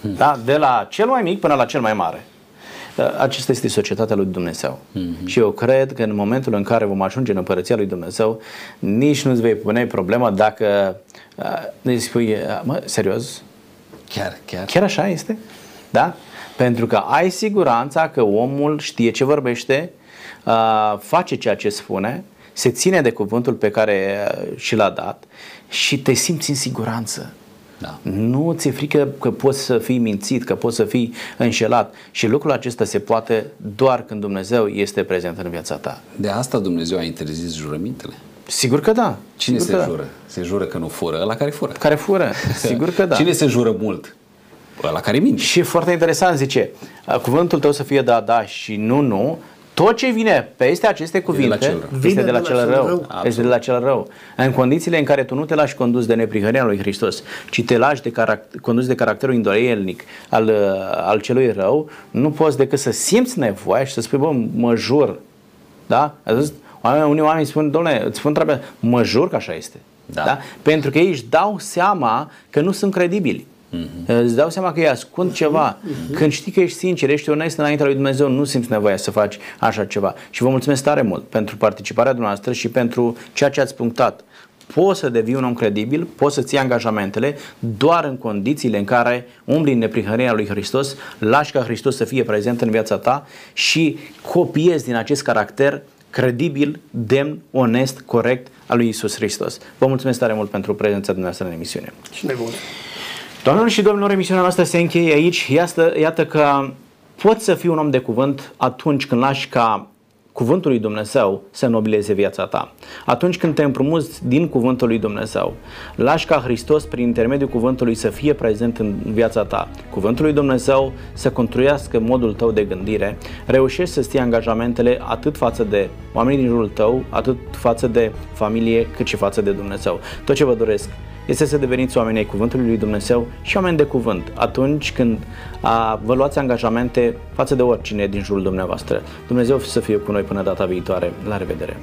Da? De la cel mai mic până la cel mai mare. Aceasta este societatea lui Dumnezeu. Și eu cred că în momentul în care vom ajunge în Împărăția lui Dumnezeu, nici nu-ți vei pune problema dacă îi spui: mă, serios? Chiar? Chiar așa este? Da? Pentru că ai siguranța că omul știe ce vorbește, face ceea ce spune, se ține de cuvântul pe care și l-a dat și te simți în siguranță. Da. Nu ți-e frică că poți să fii mințit, că poți să fii înșelat. Și lucrul acesta se poate doar când Dumnezeu este prezent în viața ta. De asta Dumnezeu a interzis jurămintele. Sigur că da. Cine se jură? Se jură că nu fură, ăla care fură. Care fură, sigur că da. Cine se jură mult? Ăla care minte. Și e foarte interesant, zice: cuvântul tău să fie da, da și nu, nu, Tot ce vine peste aceste cuvinte este de la cel rău. Este de la cel rău. În condițiile în care tu nu te lași condus de neprihănirea lui Hristos, ci te lași condus de caracterul indoielnic al celui rău, nu poți decât să simți nevoia și să spui, bă, mă jur. Da? Unii oameni spun, dom'le, îți spun treaba, mă jur că așa este. Da. Da? Pentru că ei își dau seama că nu sunt credibili. Îți dau seama că ei ascund ceva. Când știi că ești sincer, ești onest înaintea lui Dumnezeu, nu simți nevoia să faci așa ceva. Și vă mulțumesc tare mult pentru participarea dumneavoastră și pentru ceea ce ați punctat. Poți să devii un om credibil, poți să-ți iei angajamentele doar în condițiile în care umbli în neprihănirea lui Hristos, lași ca Hristos să fie prezent în viața ta și copiezi din acest caracter credibil, demn, onest, corect al lui Iisus Hristos. Vă mulțumesc tare mult pentru prezența dumneavoastră în emisiune. Și de bun. Doamnelor și domnilor, emisiunea noastră se încheie aici. Iată că poți să fii un om de cuvânt atunci când lași ca cuvântul lui Dumnezeu să nobileze viața ta. Atunci când te împrumuți din cuvântul lui Dumnezeu, lași ca Hristos prin intermediul cuvântului să fie prezent în viața ta. Cuvântul lui Dumnezeu să construiască modul tău de gândire, reușești să-ți iei angajamentele atât față de oamenii din jurul tău, atât față de familie, cât și față de Dumnezeu. Tot ce vă doresc este să deveniți oameni ai cuvântului lui Dumnezeu și oameni de cuvânt atunci când vă luați angajamente față de oricine din jurul dumneavoastră. Dumnezeu să fie cu noi până data viitoare. La revedere!